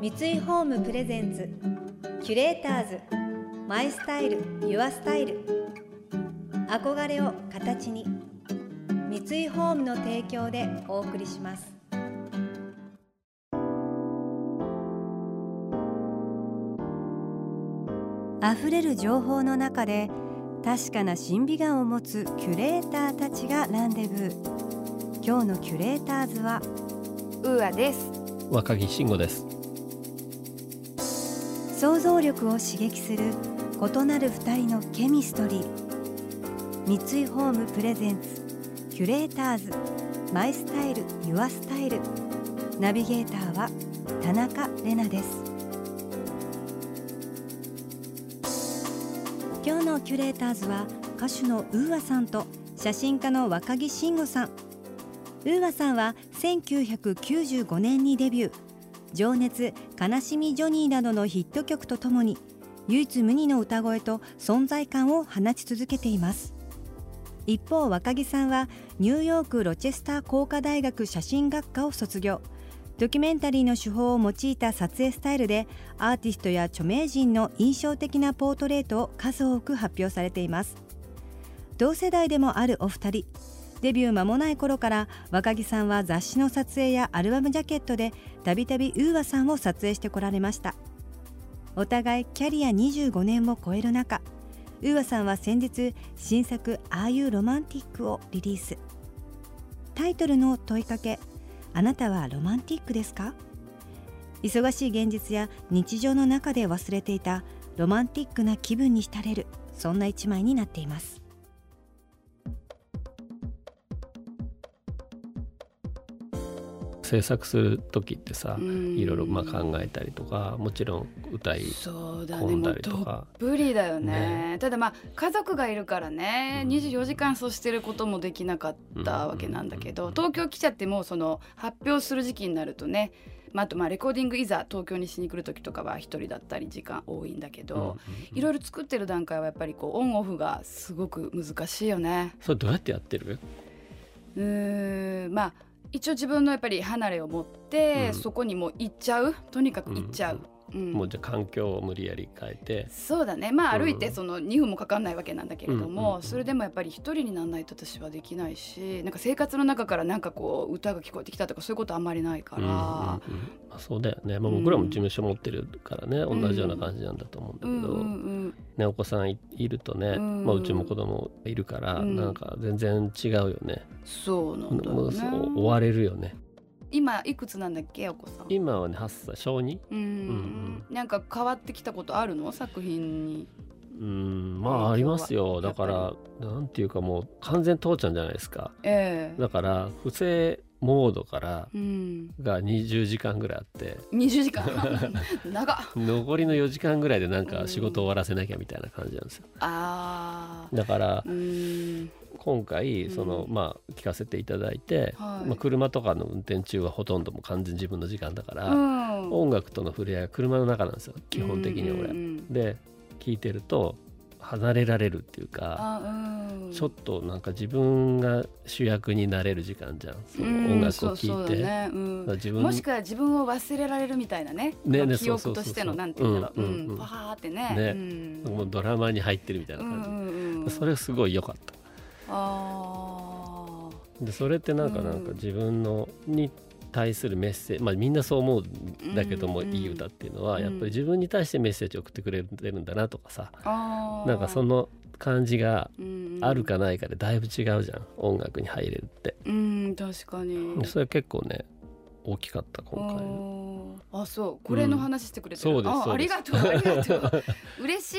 三井ホームプレゼンツキュレーターズマイスタイルユアスタイル、憧れを形に、三井ホームの提供でお送りします。あふれる情報の中で確かな審美眼を持つキュレーターたちがランデブー。今日のキュレーターズはUAです。若木慎吾です。想像力を刺激する異なる2人のケミストリー。三井ホームプレゼンツキュレーターズマイスタイルユアスタイル、ナビゲーターは田中玲奈です。今日のキュレーターズは歌手のUAさんと写真家の若木慎吾さん。UAさんは1995年にデビュー。情熱、悲しみジョニーなどのヒット曲とともに唯一無二の歌声と存在感を放ち続けています。一方、若木さんはニューヨークロチェスター工科大学写真学科を卒業。ドキュメンタリーの手法を用いた撮影スタイルでアーティストや著名人の印象的なポートレートを数多く発表されています。同世代でもあるお二人、デビュー間もない頃から若木さんは雑誌の撮影やアルバムジャケットでたびたびUAさんを撮影してこられました。お互いキャリア25年を超える中、UAさんは先日新作ああいうロマンティックをリリース。タイトルの問いかけ、あなたはロマンティックですか？忙しい現実や日常の中で忘れていたロマンティックな気分に浸れる、そんな一枚になっています。制作する時ってさ、いろいろ考えたりとか、もちろん歌い込んだりとか、どっぷりだよ ね。ただ家族がいるからね、24時間そうしてることもできなかったわけなんだけど、東京来ちゃってもうその発表する時期になるとね、あとレコーディングいざ東京にしに来る時とかは一人だったり時間多いんだけど、いろいろ作ってる段階はやっぱりオンオフがすごく難しいよね。それどうやってやってる？一応自分のやっぱり離れを持って、そこにもう行っちゃう、とにかく行っちゃう、もうじゃ環境を無理やり変えて。そうだね、歩いてその2分もかかんないわけなんだけれども、それでもやっぱり一人にならないと私はできないし、生活の中から歌が聞こえてきたとかそういうことあんまりないから、そうだよね。僕らも事務所持ってるからね、同じような感じなんだと思うんだけど、お子さん いるとね、うちも子供いるから、全然違うよね。そうなんだよね、追われるよね。今いくつなんだっけ、お子さん？今はね8歳、小2。変わってきたことあるの、作品に？ありますよ。だからなんていうか、もう完全父ちゃんじゃないですか、だから不正モードからが20時間ぐらいあって、20時間長っ残りの4時間ぐらいで仕事終わらせなきゃみたいな感じなんですよ。だから今回聞かせていただいて、車とかの運転中はほとんどもう完全自分の時間だから、音楽との触れ合いは車の中なんですよ、基本的に俺。で聴いてると離れられるっていうか、ちょっと自分が主役になれる時間じゃん、その音楽を聴いて。もしくは自分を忘れられるみたいなね、記憶としてのなんていうんだろう、パーってね、もうドラマに入ってるみたいな感じ。それすごい良かった。でそれって自分のに対するメッセージ、みんなそう思うんだけども、いい歌っていうのはやっぱり自分に対してメッセージを送ってくれてるんだなとかさ、その感じがあるかないかでだいぶ違うじゃん、音楽に入れるって。確かにそれ結構ね大きかった、今回の。あ、そう、これの話してくれてる、ありがとう、ありがとう嬉し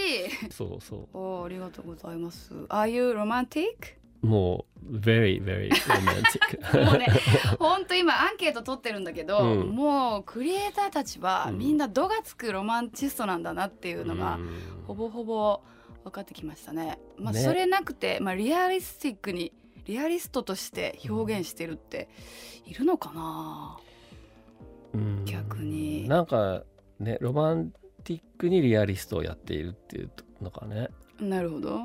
い。そうそう、ありがとうございます。ああいうロマンティック、もう very very romantic もうね、ほんと今アンケート取ってるんだけど、もうクリエイターたちはみんな度がつくロマンチストなんだなっていうのがほぼほぼ分かってきましたね。それなくて、リアリスティックにリアリストとして表現してるっているのかな、逆に。ロマンティックにリアリストをやっているっていうのかね。なるほど。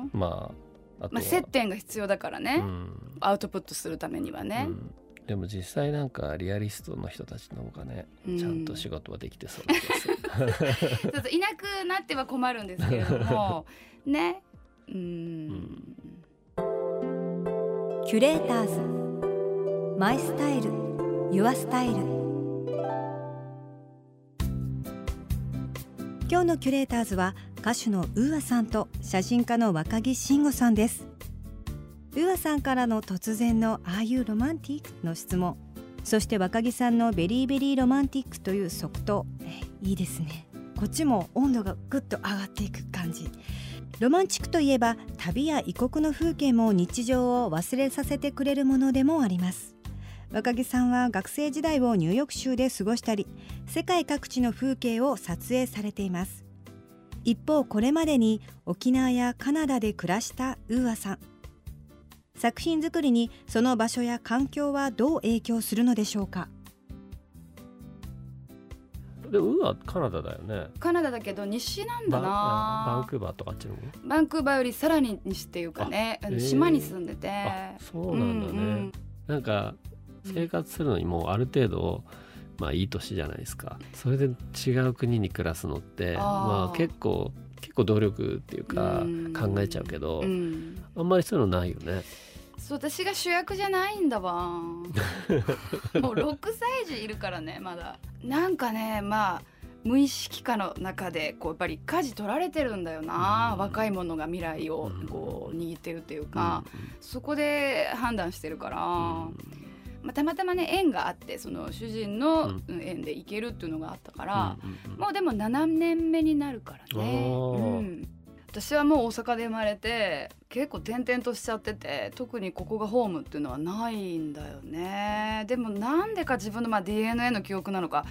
接点が必要だからね、アウトプットするためにはね。でも実際なんかリアリストの人たちの方がね、ちゃんと仕事はできてそうですちょっといなくなっては困るんですけれどもね、キュレーターズマイスタイルユアスタイル。今日のキュレーターズは歌手のUAさんと写真家の若木慎吾さんです。UAさんからの突然のAre you romantic? の質問、そして若木さんのベリーベリーロマンティックという即答、いいですね。こっちも温度がぐっと上がっていく感じ。ロマンチックといえば旅や異国の風景も日常を忘れさせてくれるものでもあります。若木さんは学生時代をニューヨーク州で過ごしたり、世界各地の風景を撮影されています。一方、これまでに沖縄やカナダで暮らしたUAさん、作品作りにその場所や環境はどう影響するのでしょうか。でもUAカナダだよね。カナダだけど西なんだな。バンクーバーとかあっちの方。バンクーバーよりさらに西っていうかね、島に住んでて。そうなんだね、なんか生活するのにもうある程度、まあいい年じゃないですか。それで違う国に暮らすのってまあ結構努力っていうか考えちゃうけど、あんまりそういうのないよね。そう、私が主役じゃないんだわもう6歳児いるからね、まだなんかね、まあ無意識化の中でこうやっぱり舵取られてるんだよな、若い者が未来をこう握ってるっていうか、そこで判断してるから、まあ、たまたまね縁があって、その主人の縁で行けるっていうのがあったから、もうでも7年目になるからね、私はもう大阪で生まれて結構転々としちゃってて、特にここがホームっていうのはないんだよね。でもなんでか自分のまあ DNA の記憶なのか、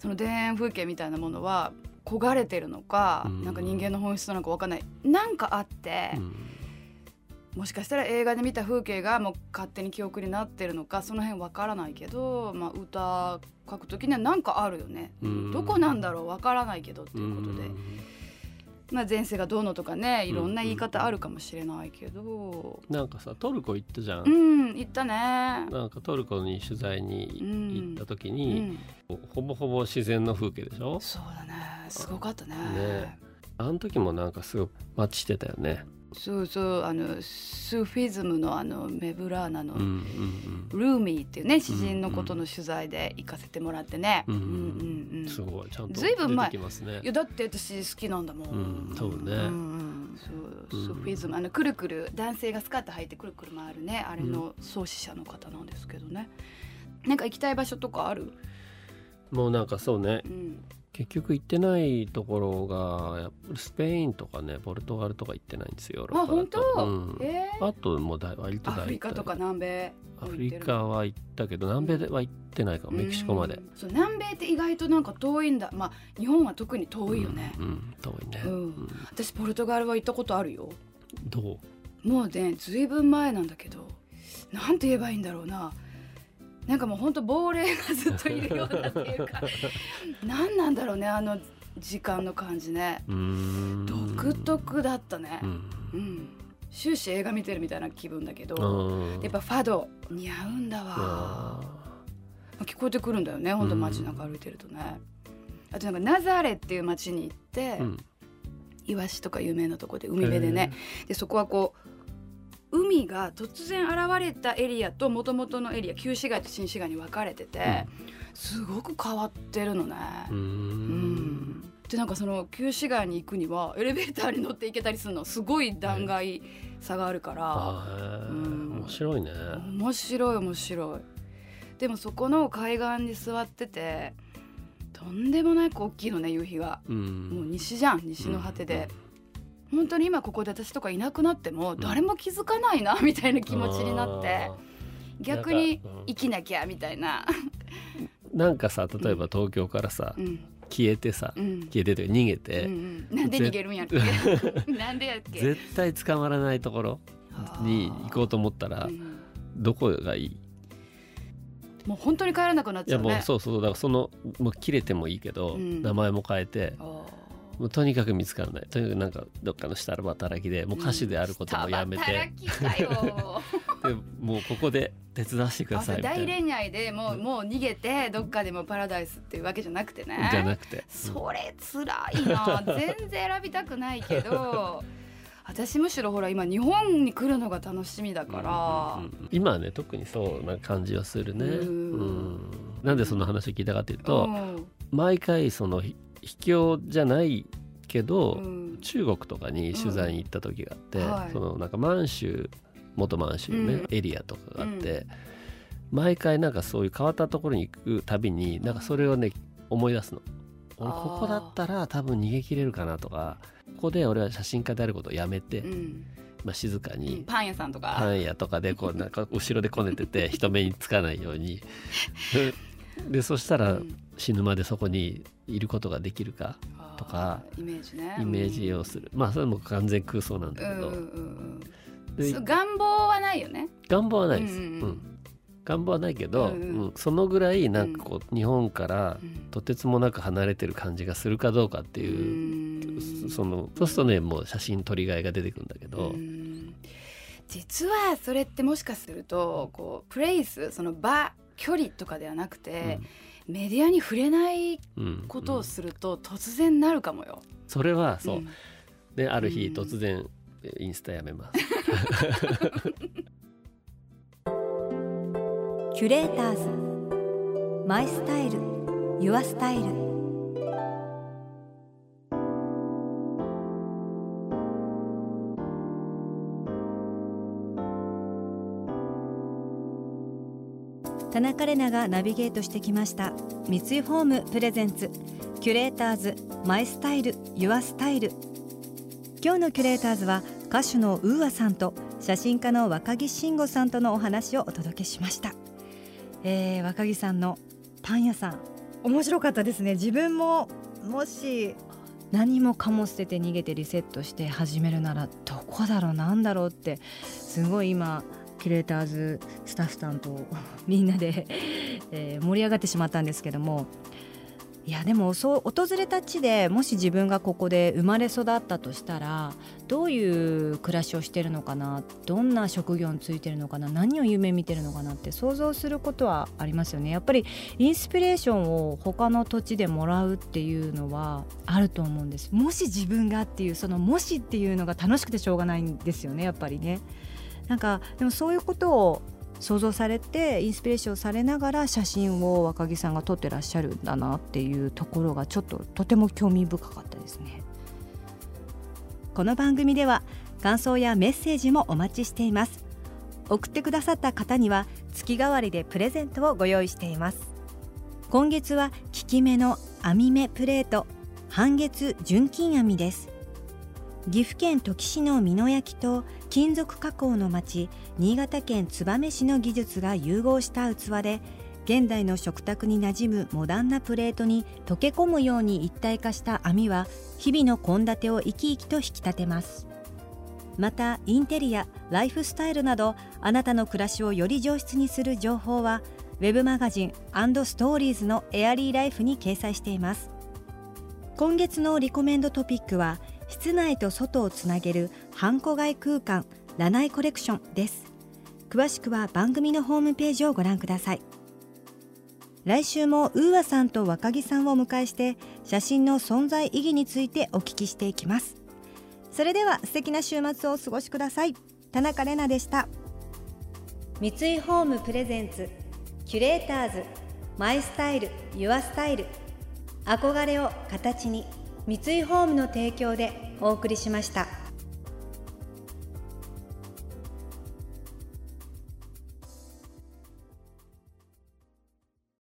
その田園風景みたいなものは焦がれてるのか、なんか人間の本質なのか分かんない、なんかあって、もしかしたら映画で見た風景がもう勝手に記憶になってるのか、その辺分からないけど、まあ、歌書く時にはなんかあるよね、どこなんだろう分からないけどっていうことで、まあ、前世がどうのとかね、いろんな言い方あるかもしれないけど、なんかさトルコ行ったじゃん。行ったね。なんかトルコに取材に行った時に、ほぼほぼ自然の風景でしょ。そうだね、すごかったね。あの時もなんかすごくマッチしてたよね。そうそう、あのスーフィズムのあのメブラーナのルーミーっていうね、詩人のことの取材で行かせてもらってね。すごいちゃんと出てきますね。いやだって私好きなんだもん。多分ね。そうスーフィズム、あのくるくる男性がスカート履いてくるくる回るね、あれの創始者の方なんですけどね。なんか行きたい場所とかある？もうなんかそうね。結局行ってないところがやっぱりスペインとかね、ポルトガルとか行ってないんですよ。あ、本当？あともう割とアフリカとか南米。アフリカは行ったけど南米は行ってないかも、メキシコまで。そう南米って意外となんか遠いんだ。まあ日本は特に遠いよね。遠いね。私ポルトガルは行ったことあるよ。どう？もうねずいぶん前なんだけど、なんて言えばいいんだろうな。なんかもう本当亡霊がずっといるようなっていうか何なんだろうね、あの時間の感じね。独特だったね、終始映画見てるみたいな気分だけど、やっぱファド似合うんだわ。聞こえてくるんだよね、本当街中歩いてるとね。あとなんかナザレっていう街に行って、イワシとか有名なとこで海辺でね、でそこはこう海が突然現れたエリアと元々のエリア、旧市街と新市街に分かれてて、すごく変わってるのね。でなんかその旧市街に行くにはエレベーターに乗って行けたりするの、すごい断崖差があるから、面白いね。面白い。でもそこの海岸に座ってて、とんでもない大きいのね夕日が、もう西じゃん、西の果てで。本当に今ここで私とかいなくなっても誰も気づかないなみたいな気持ちになって、逆に生きなきゃみたいななんかさ、例えば東京からさ、消えてというか逃げて、なんで逃げるんやっけなんでやっけ、絶対捕まらないところに行こうと思ったらどこがいい？もう本当に帰らなくなっちゃうね。いやもうそうそう、だからそのもう切れてもいいけど、名前も変えて、もうとにかく見つからない、とにかくなんかどっかの下の働きでもう歌手であることもやめて、もうここで手伝わせてくださいみたいな。大恋愛でもう逃げてどっかでもパラダイスっていうわけじゃなくてね。じゃなくて、それ辛いな。全然選びたくないけど私むしろほら今日本に来るのが楽しみだから、今はね特にそうな感じはするね。なんでその話を聞いたかというと、毎回その秘境じゃないけど、中国とかに取材に行った時があって、そのなんか満州、元満州ね、エリアとかがあって、毎回なんかそういう変わったところに行くたびになんかそれをね思い出すの。俺ここだったら多分逃げ切れるかなとか、ここで俺は写真家であることをやめて、まあ、静かにパン屋さんとかでこうなんか後ろでこねてて人目につかないようにでそしたら死ぬまでそこにいることができるかとか、イメージをする。まあそれも完全空想なんだけど、願望はないよね。願望はないです。願望はないけど、そのぐらいなんかこう、日本からとてつもなく離れてる感じがするかどうかっていう、そうするとねもう写真撮りがいが出てくるんだけど、実はそれってもしかするとこうプレイス、その場距離とかではなくて、メディアに触れないことをすると突然なるかもよ。それはそう、である日突然インスタやめますキュレーターズマイスタイルユアスタイル。田中玲奈がナビゲートしてきました。三井ホームプレゼンツキュレーターズマイスタイルユアスタイル。今日のキュレーターズは歌手のUAさんと写真家の若木慎吾さんとのお話をお届けしました。若木さんのパン屋さん面白かったですね。自分ももし何もかも捨てて逃げてリセットして始めるならどこだろうなんだろうってすごい今キュレーターズスタッフさんとみんなで盛り上がってしまったんですけども、いやでもそう訪れた地でもし自分がここで生まれ育ったとしたらどういう暮らしをしてるのかな、どんな職業についてるのかな、何を夢見てるのかなって想像することはありますよね。やっぱりインスピレーションを他の土地でもらうっていうのはあると思うんです。もし自分がっていうそのもしっていうのが楽しくてしょうがないんですよね、やっぱりね。なんかでもそういうことを想像されてインスピレーションされながら写真を若木さんが撮ってらっしゃるんだなっていうところがちょっととても興味深かったですね。この番組では感想やメッセージもお待ちしています。送ってくださった方には月替わりでプレゼントをご用意しています。今月は利き目の網目プレート半月純金網です。岐阜県土岐市の美濃焼と金属加工の町新潟県燕市の技術が融合した器で、現代の食卓に馴染むモダンなプレートに溶け込むように一体化した網は日々の献立を生き生きと引き立てます。またインテリア、ライフスタイルなどあなたの暮らしをより上質にする情報はウェブマガジン&ストーリーズのエアリーライフに掲載しています。今月のリコメンドトピックは室内と外をつなげるハンコ外空間ラナイコレクションです。詳しくは番組のホームページをご覧ください。来週もUAさんと若木さんをお迎えして写真の存在意義についてお聞きしていきます。それでは素敵な週末をお過ごしください。田中玲奈でした。三井ホームプレゼンツキュレーターズマイスタイルユアスタイル、憧れを形に、三井ホームの提供でお送りしました。